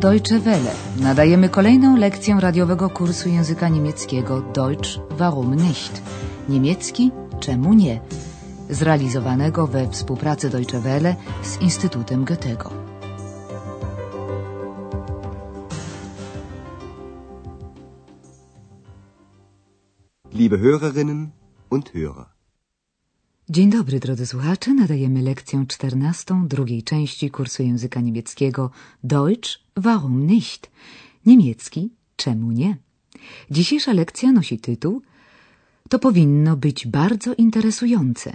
Deutsche Welle nadajemy kolejną lekcję radiowego kursu języka niemieckiego Deutsch, warum nicht? Niemiecki, czemu nie? Zrealizowanego we współpracy Deutsche Welle z Instytutem Goethego. Liebe Hörerinnen und Hörer. Dzień dobry, drodzy słuchacze. Nadajemy lekcję 14 drugiej części kursu języka niemieckiego Deutsch, warum nicht? Niemiecki, czemu nie? Dzisiejsza lekcja nosi tytuł To powinno być bardzo interesujące.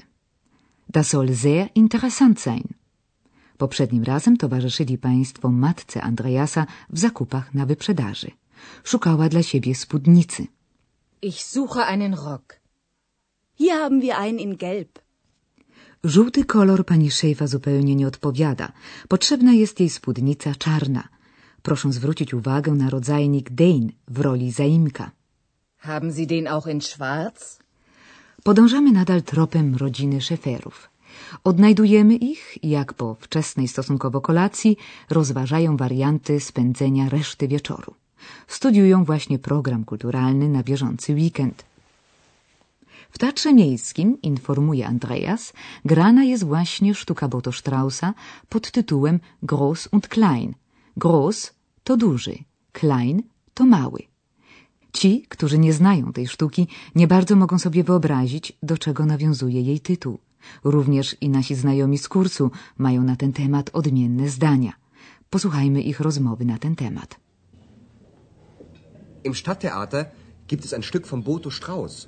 Das soll sehr interessant sein. Poprzednim razem towarzyszyli Państwo matce Andreasa w zakupach na wyprzedaży. Szukała dla siebie spódnicy. Ich suche einen Rock. Hier haben wir einen in gelb. Żółty kolor pani Schäfer zupełnie nie odpowiada. Potrzebna jest jej spódnica czarna. Proszę zwrócić uwagę na rodzajnik den w roli zaimka. Haben Sie den auch in schwarz? Podążamy nadal tropem rodziny Schäferów. Odnajdujemy ich, jak po wczesnej stosunkowo kolacji, rozważają warianty spędzenia reszty wieczoru. Studiują właśnie program kulturalny na bieżący weekend. W Teatrze Miejskim, informuje Andreas, grana jest właśnie sztuka Botho Straussa pod tytułem Groß und Klein. Groß to duży, Klein to mały. Ci, którzy nie znają tej sztuki, nie bardzo mogą sobie wyobrazić, do czego nawiązuje jej tytuł. Również i nasi znajomi z kursu mają na ten temat odmienne zdania. Posłuchajmy ich rozmowy na ten temat. Im Stadttheater gibt es ein Stück von Botho Strauss.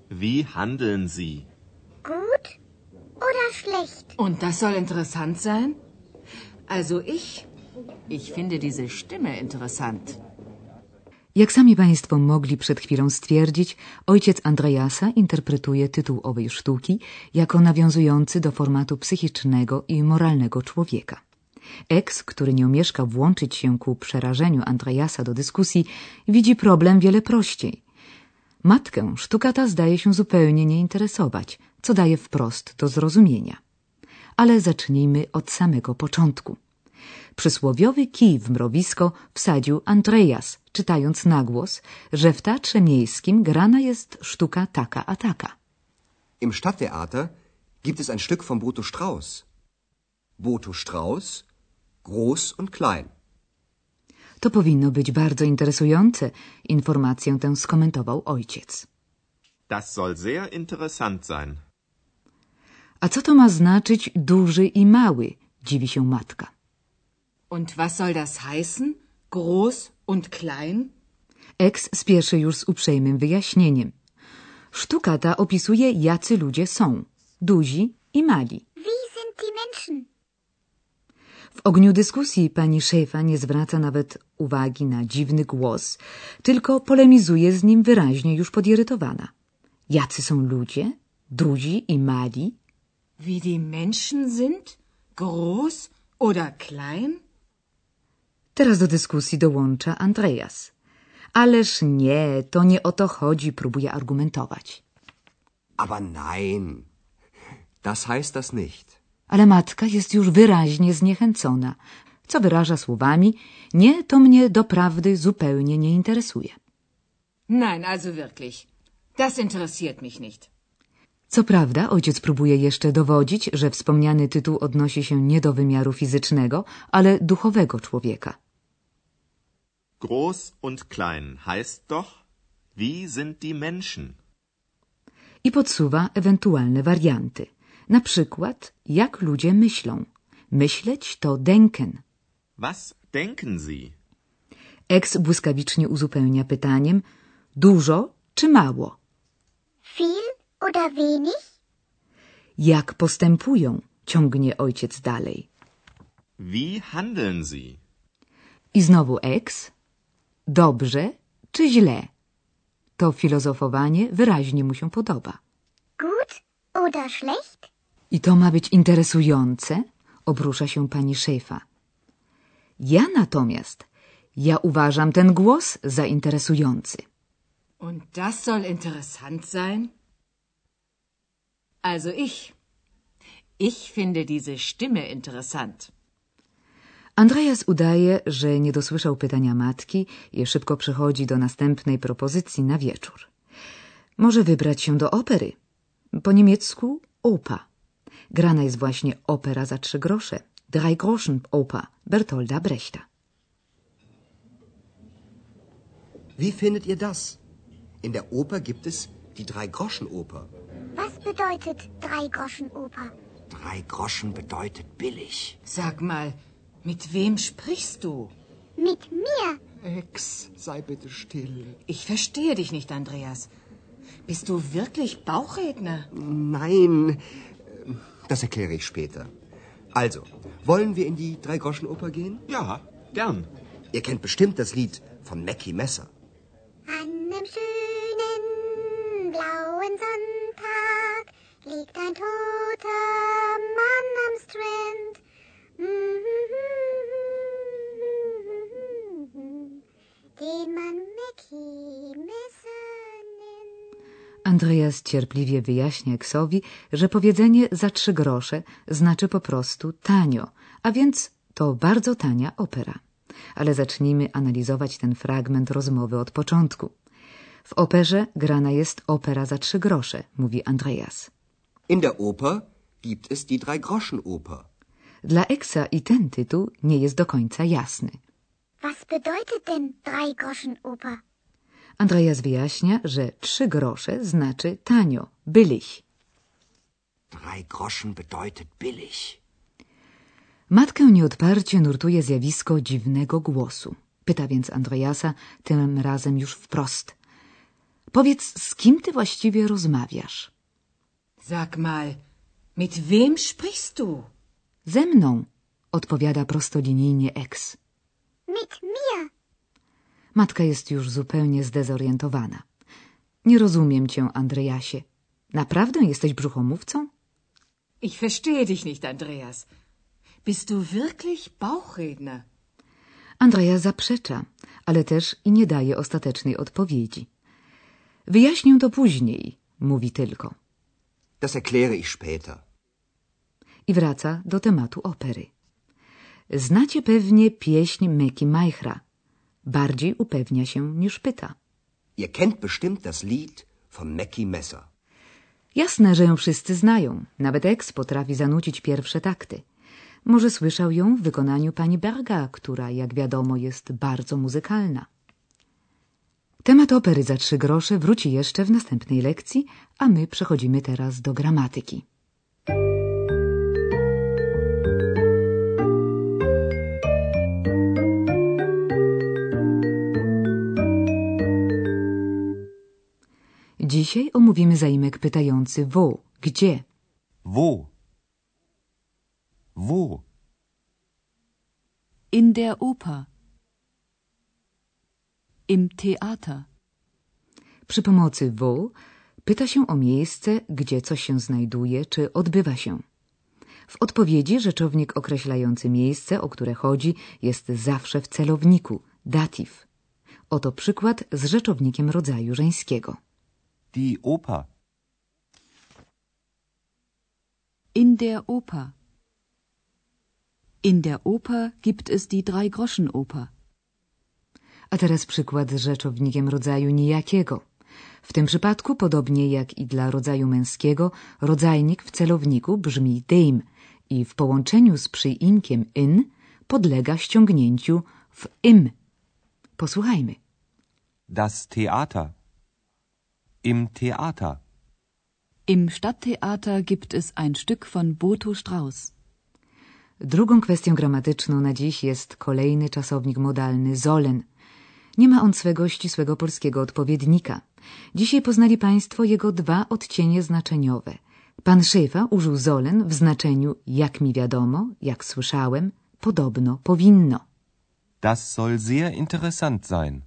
Wie handeln Sie? Gut oder schlecht? Und das soll interessant sein? Also ich finde diese Stimme interessant. Jak sami Państwo mogli przed chwilą stwierdzić, ojciec Andreasa interpretuje tytuł owej sztuki jako nawiązujący do formatu psychicznego i moralnego człowieka. Eks, który nie omieszka włączyć się ku przerażeniu Andreasa do dyskusji, widzi problem wiele prościej. Matkę sztuka ta zdaje się zupełnie nie interesować, co daje wprost do zrozumienia. Ale zacznijmy od samego początku. Przysłowiowy kij w mrowisko wsadził Andreas, czytając na głos, że w Teatrze Miejskim grana jest sztuka taka a taka. Im Stadttheater gibt es ein Stück von Botho Strauss. Botho Strauss, groß und klein. To powinno być bardzo interesujące. Informację tę skomentował ojciec. Das soll sehr interessant sein. A co to ma znaczyć duży i mały? Dziwi się matka. Und was soll das heißen? Groß und klein? Eks spieszy już z uprzejmym wyjaśnieniem. Sztuka ta opisuje, jacy ludzie są. Duzi i mali. Wie sind die Menschen? W ogniu dyskusji pani Schäfer nie zwraca nawet uwagi na dziwny głos, tylko polemizuje z nim wyraźnie już podirytowana. Jacy są ludzie? Duzi i mali? Wie die Menschen sind? Groß oder klein? Teraz do dyskusji dołącza Andreas. Ależ nie, to nie o to chodzi, próbuje argumentować. Aber nein, das heißt das nicht. Ale matka jest już wyraźnie zniechęcona, co wyraża słowami: nie, to mnie doprawdy zupełnie nie interesuje. Nein, also wirklich. Das interessiert mich nicht. Co prawda, ojciec próbuje jeszcze dowodzić, że wspomniany tytuł odnosi się nie do wymiaru fizycznego, ale duchowego człowieka. Groß und klein heißt doch, wie sind die Menschen? I podsuwa ewentualne warianty. Na przykład, jak ludzie myślą. Myśleć to denken. Was denken Sie? Eks błyskawicznie uzupełnia pytaniem: dużo czy mało? Viel oder wenig? Jak postępują? Ciągnie ojciec dalej. Wie handeln Sie? I znowu ex. Dobrze czy źle? To filozofowanie wyraźnie mu się podoba. Gut oder schlecht? I to ma być interesujące, obrusza się pani szefa. Ja uważam ten głos za interesujący. Und das soll interessant sein? Also ich finde diese Stimme interessant. Andreas udaje, że nie dosłyszał pytania matki i szybko przechodzi do następnej propozycji na wieczór. Może wybrać się do opery. Po niemiecku opa. Grana jest właśnie opera za 3 grosze. Drei-Groschen-Oper Bertolda Brechta. Wie findet ihr das? In der Oper gibt es die Drei-Groschen-Oper. Was bedeutet Drei-Groschen-Oper? Drei-Groschen bedeutet billig. Sag mal, mit wem sprichst du? Mit mir. Ex, sei bitte still. Ich verstehe dich nicht, Andreas. Bist du wirklich Bauchredner? Nein, das erkläre ich später. Also, wollen wir in die Drei-Groschen-Oper gehen? Ja, gern. Ihr kennt bestimmt das Lied von Mackie Messer. An einem schönen blauen Sonntag liegt ein toter Mann am Strand. Den man Mackie Messer nennt. Andreas cierpliwie wyjaśnia Xowi, że powiedzenie za 3 grosze znaczy po prostu tanio, a więc to bardzo tania opera. Ale zacznijmy analizować ten fragment rozmowy od początku. W operze grana jest opera za 3 grosze, mówi Andreas. In der Oper gibt es die Drei-Groschen-Oper. Dla Eksa i ten tytuł nie jest do końca jasny. Was bedeutet denn Drei-Groschen-Oper? Andreas wyjaśnia, że 3 grosze znaczy tanio, billig. Drei-Groschen bedeutet billig. Matkę nieodparcie nurtuje zjawisko dziwnego głosu. Pyta więc Andreasa, tym razem już wprost. Powiedz, z kim ty właściwie rozmawiasz? Sag mal, mit wem sprichst du? Ze mną, odpowiada prostolinijnie ex. Mit mir. Matka jest już zupełnie zdezorientowana. Nie rozumiem cię, Andreasie. Naprawdę jesteś brzuchomówcą? Ich verstehe dich nicht, Andreas. Bist du wirklich Bauchredner? Andreas zaprzecza, ale też i nie daje ostatecznej odpowiedzi. Wyjaśnię to później, mówi tylko. Das erkläre ich später. I wraca do tematu opery. Znacie pewnie pieśń Mackie Meichra. Bardziej upewnia się niż pyta. Ihr kennt bestimmt das Lied von Mackie Messer. Jasne, że ją wszyscy znają. Nawet ex potrafi zanucić pierwsze takty. Może słyszał ją w wykonaniu pani Berga, która, jak wiadomo, jest bardzo muzykalna. Temat opery za 3 grosze wróci jeszcze w następnej lekcji, a my przechodzimy teraz do gramatyki. Dzisiaj omówimy zaimek pytający wo, gdzie. Wo. Wo? In der Oper. Im Theater. Przy pomocy wo pyta się o miejsce, gdzie coś się znajduje czy odbywa się. W odpowiedzi rzeczownik określający miejsce, o które chodzi, jest zawsze w celowniku, datyw. Oto przykład z rzeczownikiem rodzaju żeńskiego. Die Oper. In der Oper. In der Oper gibt es die Drei-Groschen-Oper. A teraz przykład z rzeczownikiem rodzaju nijakiego. W tym przypadku, podobnie jak i dla rodzaju męskiego, rodzajnik w celowniku brzmi dem i w połączeniu z przyimkiem in podlega ściągnięciu w im. Posłuchajmy. Das Theater. Im Theater. Im Stadttheater gibt es ein Stück von Botho Strauss. Drugą kwestią gramatyczną na dziś jest kolejny czasownik modalny sollen. Nie ma on swego ścisłego polskiego odpowiednika. Dzisiaj poznali Państwo jego 2 odcienie znaczeniowe. Pan Szefa użył sollen w znaczeniu jak mi wiadomo, jak słyszałem, podobno, powinno. Das soll sehr interessant sein.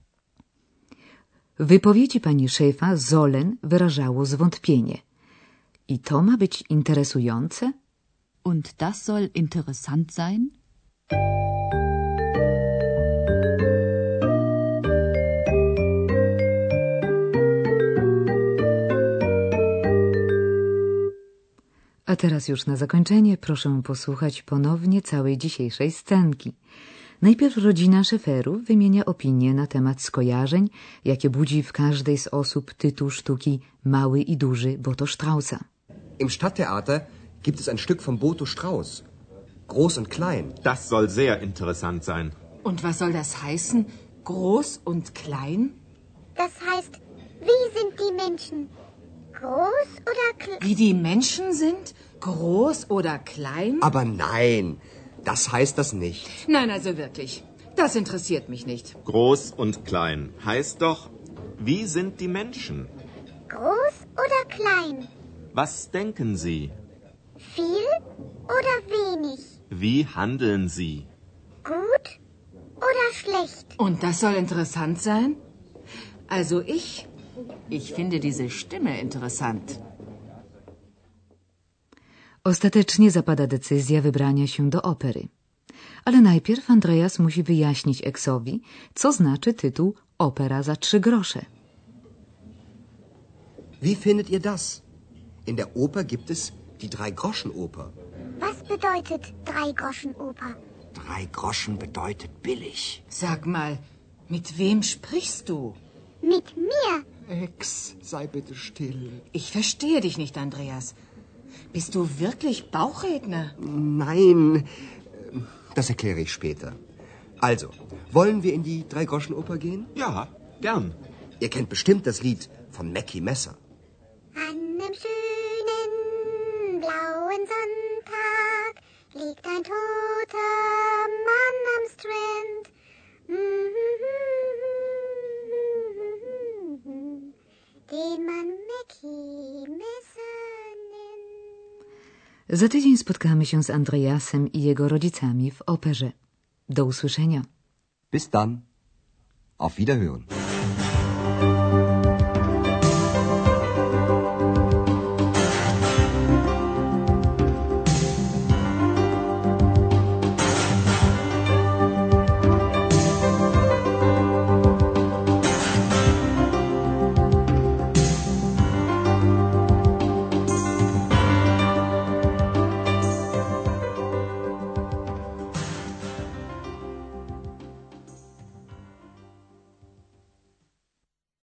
Wypowiedzi pani szefa sollen wyrażało zwątpienie. I to ma być interesujące? Und das soll interessant sein? A teraz już na zakończenie proszę posłuchać ponownie całej dzisiejszej scenki. Najpierw rodzina Szeferów wymienia opinie na temat skojarzeń, jakie budzi w każdej z osób tytuł sztuki Mały i Duży Botho Straussa. Im Stadttheater gibt es ein Stück von Botho Strauss. Groß und Klein. Das soll sehr interessant sein. Und was soll das heißen? Groß und Klein? Das heißt, wie sind die Menschen? Groß oder klein? Wie die Menschen sind? Groß oder klein? Aber nein, das heißt das nicht. Nein, also wirklich. Das interessiert mich nicht. Groß und klein heißt doch, wie sind die Menschen? Groß oder klein? Was denken Sie? Viel oder wenig? Wie handeln Sie? Gut oder schlecht? Und das soll interessant sein? Also ich finde diese Stimme interessant. Ostatecznie zapada decyzja wybrania się do opery. Ale najpierw Andreas musi wyjaśnić Exowi, co znaczy tytuł Opera za 3 grosze. Wie findet ihr das? In der Oper gibt es die Drei-Groschen-Oper. Was bedeutet Drei-Groschen-Oper? 3 Groschen bedeutet billig. Sag mal, mit wem sprichst du? Mit mir. Ex, sei bitte still. Ich verstehe dich nicht, Andreas. Bist du wirklich Bauchredner? Nein, das erkläre ich später. Also, wollen wir in die Drei-Groschen-Oper gehen? Ja, gern. Ihr kennt bestimmt das Lied von Mackie Messer. An einem schönen blauen Sonntag liegt ein toter Mann am Strand. Den man Mackie Messer nennt. Za tydzień spotkamy się z Andreasem i jego rodzicami w operze. Do usłyszenia. Bis dann. Auf Wiederhören.